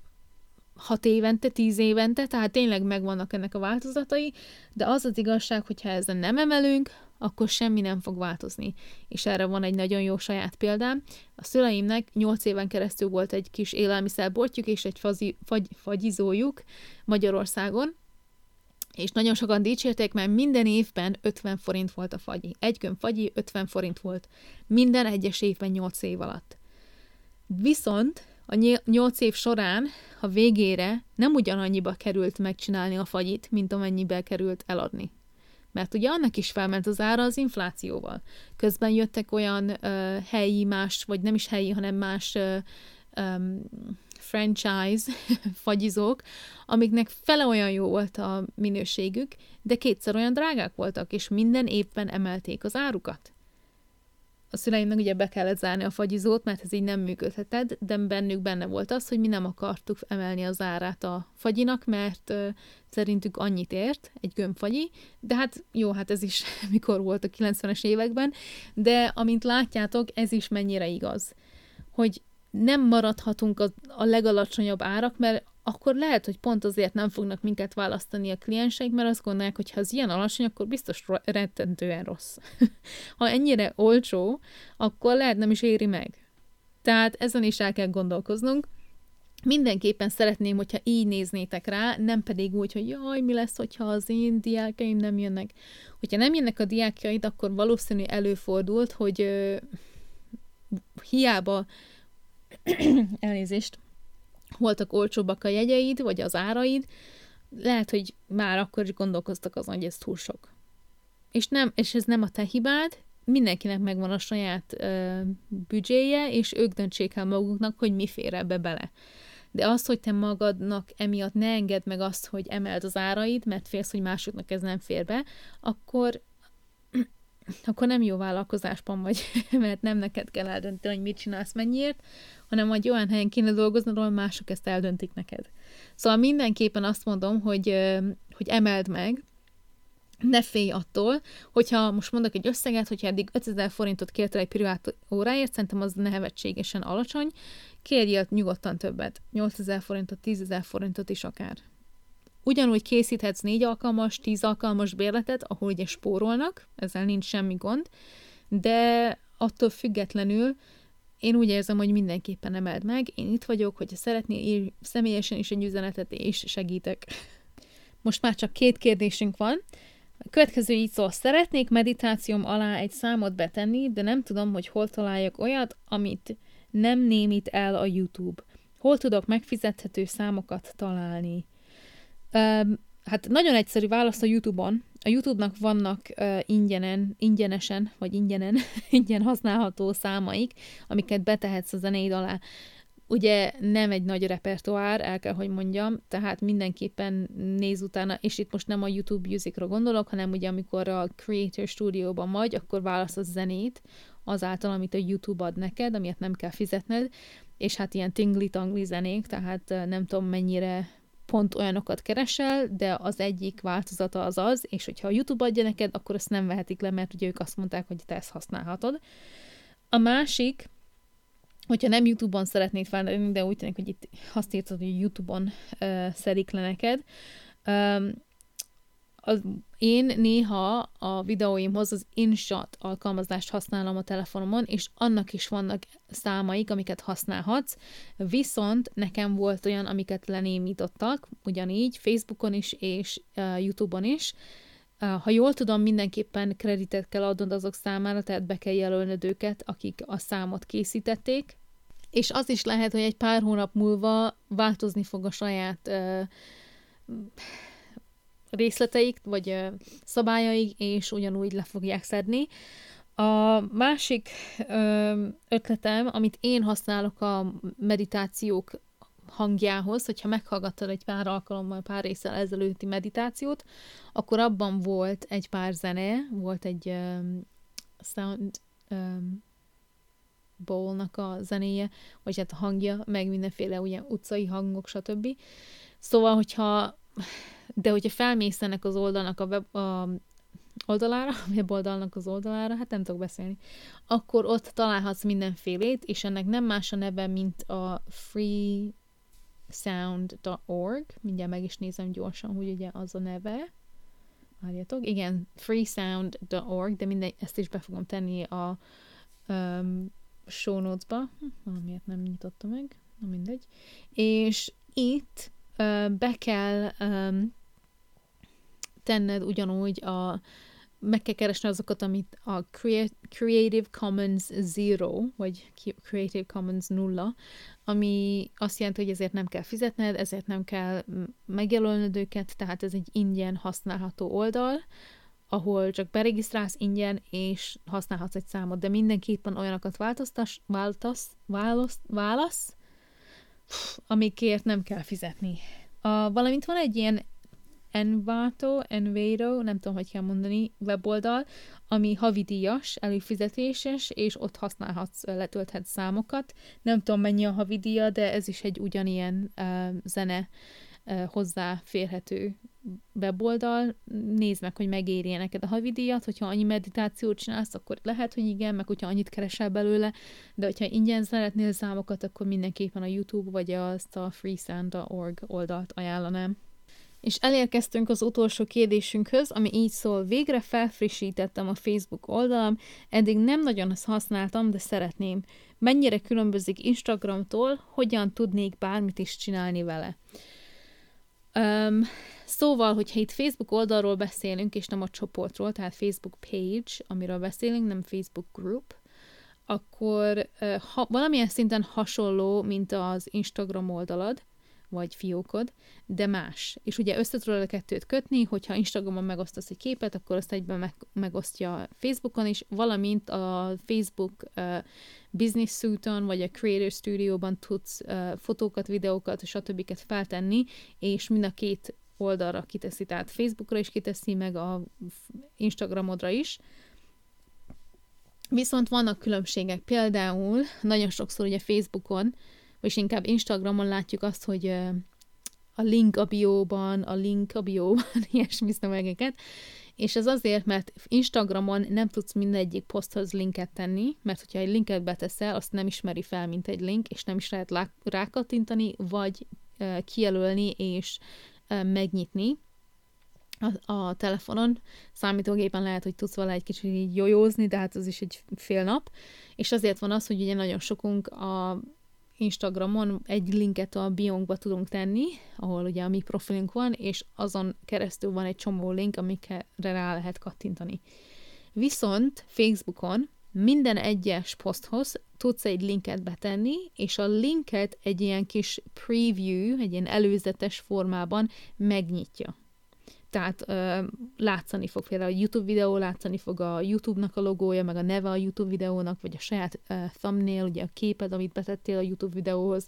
hat évente, tíz évente, tehát tényleg megvannak ennek a változatai, de az az igazság, hogyha ezen nem emelünk, akkor semmi nem fog változni. És erre van egy nagyon jó saját példám. A szüleimnek nyolc éven keresztül volt egy kis élelmiszerboltjuk és egy fazi, fagy, fagyizójuk Magyarországon, és nagyon sokan dicsérték, mert minden évben ötven forint volt a fagyi. Egy köm fagyi ötven forint volt. Minden egyes évben nyolc év alatt. Viszont a nyolc év során, ha végére nem ugyanannyiba került megcsinálni a fagyit, mint amennyibe került eladni. Mert ugye annak is felment az ára az inflációval. Közben jöttek olyan ö, helyi más, vagy nem is helyi, hanem más ö, ö, franchise fagyizók, amiknek fele olyan jó volt a minőségük, de kétszer olyan drágák voltak, és minden évben emelték az árukat. A szüleimnek ugye be kellett zárni a fagyizót, mert ez így nem működhetett, de bennük benne volt az, hogy mi nem akartuk emelni az árát a fagyinak, mert ö, szerintük annyit ért egy gömbfagyi, de hát jó, hát ez is mikor volt a kilencvenes években, de amint látjátok, ez is mennyire igaz, hogy nem maradhatunk a, a legalacsonyabb árak, mert akkor lehet, hogy pont azért nem fognak minket választani a klienseik, mert azt gondolják, hogy ha ez ilyen alacsony, akkor biztos rettentően rossz. Ha ennyire olcsó, akkor lehet nem is éri meg. Tehát ezen is el kell gondolkoznunk. Mindenképpen szeretném, hogyha így néznétek rá, nem pedig úgy, hogy jaj, mi lesz, hogyha az én diákjaim nem jönnek. Hogyha nem jönnek a diákjaid, akkor valószínű előfordult, hogy ö, hiába elnézést, voltak olcsóbbak a jegyeid, vagy az áraid, lehet, hogy már akkor is gondolkoztak azon, hogy ez túl sok. És, nem, és ez nem a te hibád, mindenkinek megvan a saját ö, büdzséje, és ők döntsék el maguknak, hogy mi fér ebbe bele. De az, hogy te magadnak emiatt ne engedd meg azt, hogy emeld az áraid, mert félsz, hogy másoknak ez nem fér be, akkor akkor nem jó vállalkozásban vagy, mert nem neked kell eldönteni, hogy mit csinálsz mennyiért, hanem hogy olyan helyen kéne dolgoznod, ahol mások ezt eldöntik neked. Szóval mindenképpen azt mondom, hogy, hogy emeld meg, ne félj attól, hogyha most mondok egy összeget, hogyha eddig ötezer forintot kértél egy privát óráért, szerintem az nevetségesen alacsony, kérjél nyugodtan többet, nyolcezer forintot, tízezer forintot is akár. Ugyanúgy készíthetsz négy alkalmas, tíz alkalmas bérletet, ahol ugye spórolnak, ezzel nincs semmi gond, de attól függetlenül én úgy érzem, hogy mindenképpen emeld meg, én itt vagyok, hogyha szeretnél, írj személyesen is egy üzenetet, és segítek. Most már csak két kérdésünk van. A következő így szól, szeretnék meditációm alá egy számot betenni, de nem tudom, hogy hol találjak olyat, amit nem némít el a YouTube. Hol tudok megfizethető számokat találni? Hát nagyon egyszerű válasz a YouTube-on. A YouTube-nak vannak ingyen, ingyenesen, vagy ingyen, ingyen használható számaik, amiket betehetsz a zenéid alá. Ugye nem egy nagy repertoár, el kell, hogy mondjam, tehát mindenképpen néz utána, és itt most nem a YouTube Music-ra gondolok, hanem ugye amikor a Creator Studio-ban vagy, akkor választasz zenét azáltal, amit a YouTube ad neked, amiért nem kell fizetned, és hát ilyen tingli-tangli zenék, tehát nem tudom mennyire pont olyanokat keresel, de az egyik változata az az, és hogyha a YouTube adja neked, akkor ezt nem vehetik le, mert ugye ők azt mondták, hogy te ezt használhatod. A másik, hogyha nem YouTube-on szeretnéd felvenni, de úgy tűnik, hogy itt azt írtad, hogy YouTube-on uh, szedik le neked. Um, az, én néha a videóimhoz az InShot alkalmazást használom a telefonomon, és annak is vannak számaik, amiket használhatsz, viszont nekem volt olyan, amiket lenémítottak, ugyanígy Facebookon is, és uh, YouTube-on is, Ha jól tudom, mindenképpen kreditet kell adnod azok számára, tehát be kell jelölnöd őket, akik a számot készítették, és az is lehet, hogy egy pár hónap múlva változni fog a saját ö, részleteik, vagy ö, szabályaik, és ugyanúgy le fogják szedni. A másik ö, ötletem, amit én használok a meditációk hangjához, hogyha meghallgattad egy pár alkalommal, pár részsel ezelőtti meditációt, akkor abban volt egy pár zene, volt egy um, sound um, bowl-nak a zenéje, vagy hát a hangja, meg mindenféle ugyan utcai hangok, stb. Szóval, hogyha de hogyha felmész ennek az oldalnak a, web, a oldalára, a weboldalnak az oldalára, hát nem tudok beszélni, akkor ott találhatsz mindenfélét, és ennek nem más a neve, mint a free sound dot org, mindjárt meg is nézem gyorsan, hogy ugye az a neve. Várjatok, igen, free sound dot org, de mindegy, ezt is be fogom tenni a um, show notes-ba. Hm, valamiért nem nyitotta meg, na mindegy. És itt uh, be kell um, tenned ugyanúgy a, meg kell keresni azokat, amit a Creative Commons Zero, vagy Creative Commons nulla, ami azt jelenti, hogy ezért nem kell fizetned, ezért nem kell megjelölnöd őket, tehát ez egy ingyen használható oldal, ahol csak beregisztrálsz ingyen, és használhatsz egy számot, de mindenképpen olyanokat változtass, változ, válasz, válasz, amikért nem kell fizetni. A, valamint van egy ilyen Envato, Envato, nem tudom, hogy kell mondani, weboldal, ami havidíjas, előfizetéses, és ott használhatsz, letölthetsz számokat. Nem tudom, mennyi a havidíja, de ez is egy ugyanilyen uh, zene uh, hozzáférhető weboldal. Nézd meg, hogy megéri neked a havidíjat, hogyha annyi meditációt csinálsz, akkor lehet, hogy igen, meg hogyha annyit keresel belőle, de hogyha ingyen szeretnél számokat, akkor mindenképpen a YouTube vagy azt a free sound dot org oldalt ajánlanám. És elérkeztünk az utolsó kérdésünkhöz, ami így szól: végre felfrissítettem a Facebook oldalam, eddig nem nagyon ezt használtam, de szeretném. Mennyire különbözik Instagramtól, hogyan tudnék bármit is csinálni vele? Um, szóval, hogyha itt Facebook oldalról beszélünk, és nem a csoportról, tehát Facebook page, amiről beszélünk, nem Facebook group, akkor uh, ha, valamilyen szinten hasonló, mint az Instagram oldalad, vagy fiókod, de más. És ugye össze tudod a kettőt kötni, hogyha Instagramon megosztasz egy képet, akkor azt egyben meg, megosztja Facebookon is, valamint a Facebook uh, Business Suite-on, vagy a Creator Studio-ban tudsz uh, fotókat, videókat, stb. Feltenni, és mind a két oldalra kiteszi, tehát Facebookra is kiteszi, meg a Instagramodra is. Viszont vannak különbségek. Például nagyon sokszor ugye Facebookon, és inkább Instagramon látjuk azt, hogy a link a bióban, a link a bióban, ilyesmi szövegeket, és ez azért, mert Instagramon nem tudsz mindegyik poszthoz linket tenni, mert hogyha egy linket beteszel, azt nem ismeri fel, mint egy link, és nem is lehet rákattintani, vagy kijelölni és megnyitni. A, a telefonon, számítógépen lehet, hogy tudsz vele egy kicsit így jójózni, de hát az is egy fél nap, és azért van az, hogy ugye nagyon sokunk a Instagramon egy linket a biónkba tudunk tenni, ahol ugye a mi profilunk van, és azon keresztül van egy csomó link, amikre rá lehet kattintani. Viszont Facebookon minden egyes poszthoz tudsz egy linket betenni, és a linket egy ilyen kis preview, egy ilyen előzetes formában megnyitja. Tehát ö, látszani fog például a YouTube videó, látszani fog a YouTube-nak a logója, meg a neve a YouTube videónak, vagy a saját ö, thumbnail, ugye a képed, amit betettél a YouTube videóhoz.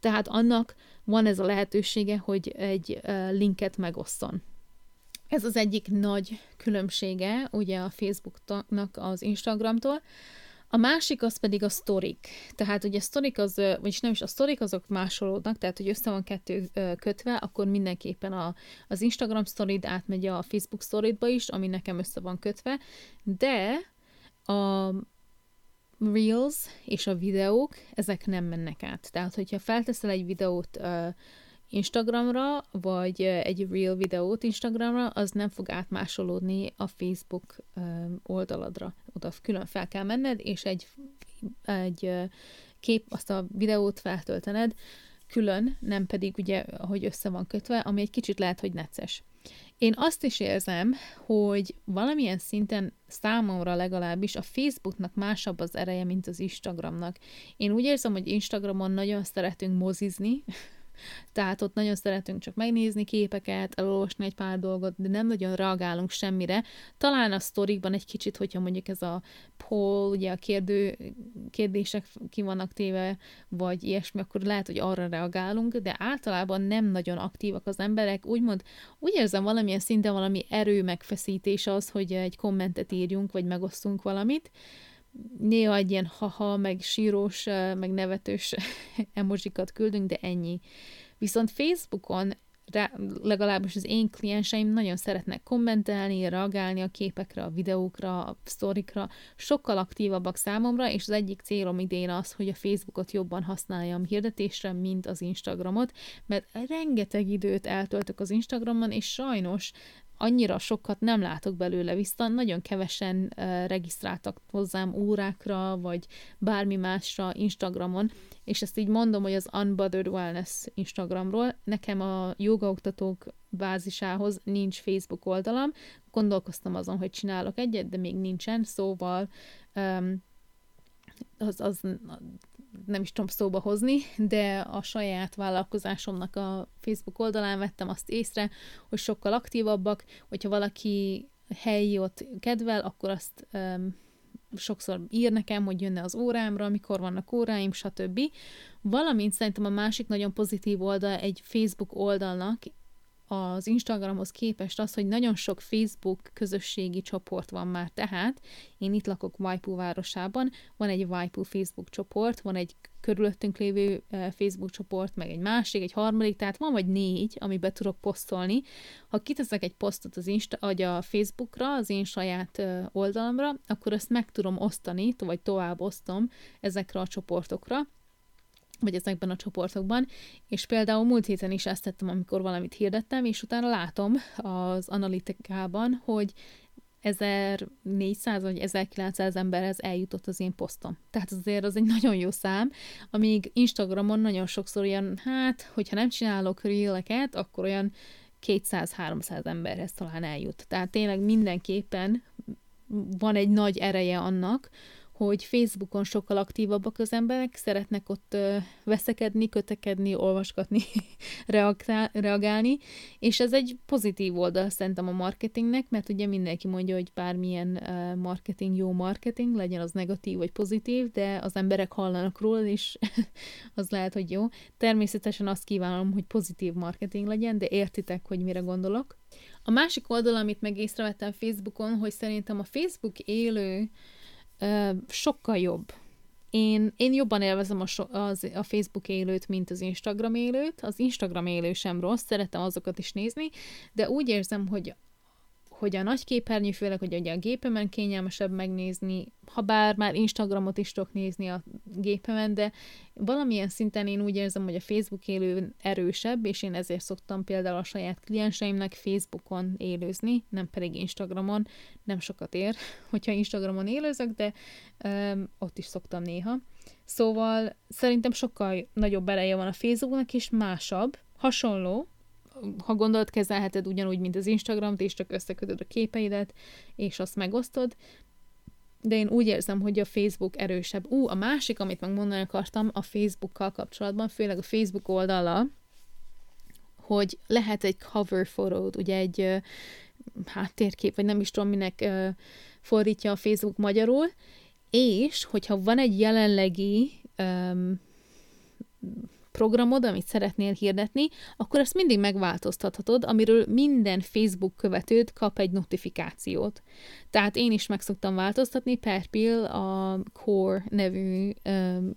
Tehát annak van ez a lehetősége, hogy egy ö, linket megosszon. Ez az egyik nagy különbsége ugye a Facebooknak az Instagramtól. A másik az pedig a sztorik. Tehát ugye a sztorik az, vagyis nem is a sztorik, azok másolódnak, tehát hogy össze van kettő kötve, akkor mindenképpen a, az Instagram sztorid átmegy a Facebook sztoridba is, ami nekem össze van kötve, de a reels és a videók, ezek nem mennek át. Tehát hogyha felteszel egy videót Instagramra, vagy egy reel videót Instagramra, az nem fog átmásolódni a Facebook oldaladra. Oda külön fel kell menned, és egy, egy kép, azt a videót feltöltened külön, nem pedig ugye, ahogy össze van kötve, ami egy kicsit lehet, hogy necces. Én azt is érzem, hogy valamilyen szinten számomra legalábbis a Facebooknak másabb az ereje, mint az Instagramnak. Én úgy érzem, hogy Instagramon nagyon szeretünk mozizni, tehát ott nagyon szeretünk csak megnézni képeket, elolvasni egy pár dolgot, de nem nagyon reagálunk semmire. Talán a sztorikban egy kicsit, hogyha mondjuk ez a poll, ugye a kérdő, kérdések ki vannak téve, vagy ilyesmi, akkor lehet, hogy arra reagálunk, de általában nem nagyon aktívak az emberek. Úgymond, úgy érzem valamilyen szinten valami erő megfeszítés az, hogy egy kommentet írjunk, vagy megosztunk valamit. Néha egy ilyen haha, meg sírós, meg nevetős emojikat küldünk, de ennyi. Viszont Facebookon rá, legalábbis az én klienseim nagyon szeretnek kommentelni, reagálni a képekre, a videókra, a sztorikra, sokkal aktívabbak számomra, és az egyik célom idén az, hogy a Facebookot jobban használjam hirdetésre, mint az Instagramot, mert rengeteg időt eltöltök az Instagramon, és sajnos annyira sokat nem látok belőle vissza, nagyon kevesen uh, regisztráltak hozzám órákra, vagy bármi másra Instagramon, és ezt így mondom, hogy az Unbothered Wellness Instagramról, nekem a jogaoktatók bázisához nincs Facebook oldalam, gondolkoztam azon, hogy csinálok egyet, de még nincsen, szóval um, az, az nem is tudom szóba hozni, de a saját vállalkozásomnak a Facebook oldalán vettem azt észre, hogy sokkal aktívabbak, hogyha valaki helyi ott kedvel, akkor azt um, sokszor ír nekem, hogy jönne az órámra, mikor vannak óráim, stb. Valamint szerintem a másik nagyon pozitív oldal egy Facebook oldalnak az Instagramhoz képest az, hogy nagyon sok Facebook közösségi csoport van már, tehát én itt lakok Vajpú városában, van egy Vajpú Facebook csoport, van egy körülöttünk lévő Facebook csoport, meg egy másik, egy harmadik, tehát van vagy négy, amiben tudok posztolni. Ha kiteszek egy posztot az Insta, vagy a Facebookra, az én saját oldalamra, akkor ezt meg tudom osztani, vagy tovább osztom ezekre a csoportokra, vagy ezekben a csoportokban, és például múlt héten is ezt tettem, amikor valamit hirdettem, és utána látom az analitikában, hogy ezernégyszáz vagy ezerkilencszáz emberhez eljutott az én posztom. Tehát azért az egy nagyon jó szám, amíg Instagramon nagyon sokszor olyan, hát, hogyha nem csinálok reeleket, akkor olyan kétszáz-háromszáz emberhez talán eljut. Tehát tényleg mindenképpen van egy nagy ereje annak, hogy Facebookon sokkal aktívabbak az emberek, szeretnek ott veszekedni, kötekedni, olvasgatni, reagálni, és ez egy pozitív oldal szerintem a marketingnek, mert ugye mindenki mondja, hogy bármilyen marketing jó marketing, legyen az negatív vagy pozitív, de az emberek hallanak róla, és az lehet, hogy jó. Természetesen azt kívánom, hogy pozitív marketing legyen, de értitek, hogy mire gondolok. A másik oldal, amit meg észrevettem Facebookon, hogy szerintem a Facebook élő sokkal jobb. Én, én jobban élvezem a, so, az, a Facebook élőt, mint az Instagram élőt. Az Instagram élő sem rossz, szeretem azokat is nézni, de úgy érzem, hogy, hogy a nagy képernyő, főleg, hogy ugye a gépemen kényelmesebb megnézni, ha bár már Instagramot is tudok nézni a gépemen, de valamilyen szinten én úgy érzem, hogy a Facebook élő erősebb, és én ezért szoktam például a saját klienseimnek Facebookon élőzni, nem pedig Instagramon, nem sokat ér, hogyha Instagramon élőzök, de öm, ott is szoktam néha. Szóval szerintem sokkal nagyobb ereje van a Facebooknak, és másabb, hasonló, ha gondolod, kezelheted ugyanúgy, mint az Instagramt, és csak összekötöd a képeidet, és azt megosztod, de én úgy érzem, hogy a Facebook erősebb. Ú, a másik, amit megmondani akartam a Facebookkal kapcsolatban, főleg a Facebook oldala, hogy lehet egy cover fotód, ugye egy háttérkép, vagy nem is tudom, minek fordítja a Facebook magyarul, és hogyha van egy jelenlegi um, programod, amit szeretnél hirdetni, akkor ezt mindig megváltoztathatod, amiről minden Facebook követőd kap egy notifikációt. Tehát én is meg szoktam változtatni, per pill a Core nevű um,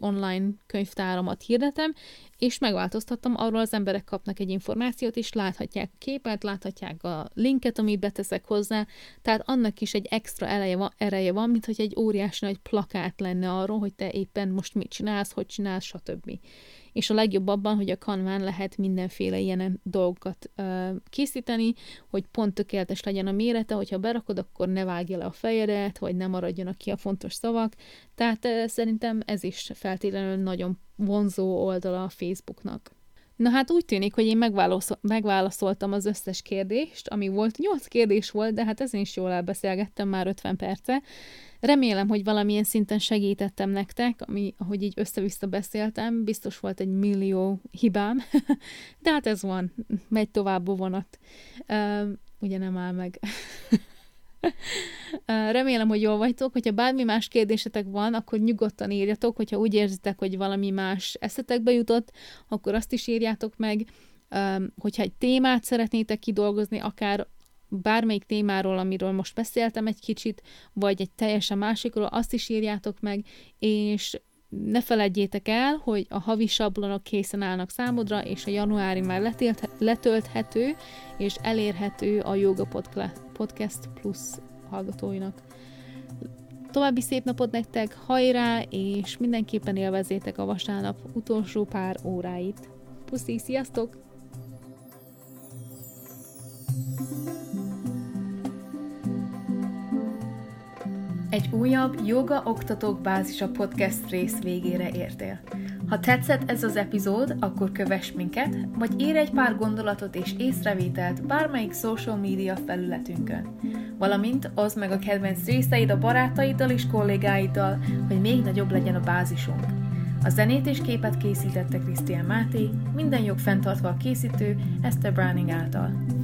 online könyvtáramat hirdetem, és megváltoztattam, arról az emberek kapnak egy információt, és láthatják a képet, láthatják a linket, amit beteszek hozzá, tehát annak is egy extra ereje van, ereje van, mint hogy egy óriási nagy plakát lenne arról, hogy te éppen most mit csinálsz, hogy csinálsz, stb. És a legjobb abban, hogy a Canván lehet mindenféle ilyen dolgokat ö, készíteni, hogy pont tökéletes legyen a mérete, hogyha berakod, akkor ne vágja le a fejedet, vagy ne maradjanak ki a fontos szavak. Tehát ö, szerintem ez is feltétlenül nagyon vonzó oldala a Facebooknak. Na hát úgy tűnik, hogy én megválaszoltam az összes kérdést, ami volt. Nyolc kérdés volt, de hát ezen is jól elbeszélgettem már ötven perce. Remélem, hogy valamilyen szinten segítettem nektek, ami, ahogy így össze-vissza beszéltem, biztos volt egy millió hibám, de hát ez van, megy tovább a vonat. Uh, ugye nem áll meg. Remélem, hogy jól vagytok, hogyha bármi más kérdésetek van, akkor nyugodtan írjatok, hogyha úgy érzitek, hogy valami más eszetekbe jutott, akkor azt is írjátok meg, hogyha egy témát szeretnétek kidolgozni, akár bármelyik témáról, amiről most beszéltem egy kicsit, vagy egy teljesen másikról, azt is írjátok meg, és ne feledjétek el, hogy a havi sablonok készen állnak számodra, és a januári már letélt, letölthető, és elérhető a Yoga Podcast Plus hallgatóinak. További szép napot nektek, hajrá, és mindenképpen élvezétek a vasárnap utolsó pár óráit. Puszi, sziasztok! Egy újabb Yoga Oktatók Bázisa podcast rész végére értél. Ha tetszett ez az epizód, akkor kövess minket, vagy írj egy pár gondolatot és észrevételt bármelyik social media felületünkön. Valamint oszd meg a kedvenc részeid a barátaiddal és kollégáiddal, hogy még nagyobb legyen a bázisunk. A zenét és képet készítette Krisztián Máté, minden jog fenntartva a készítő Eszter Browning által.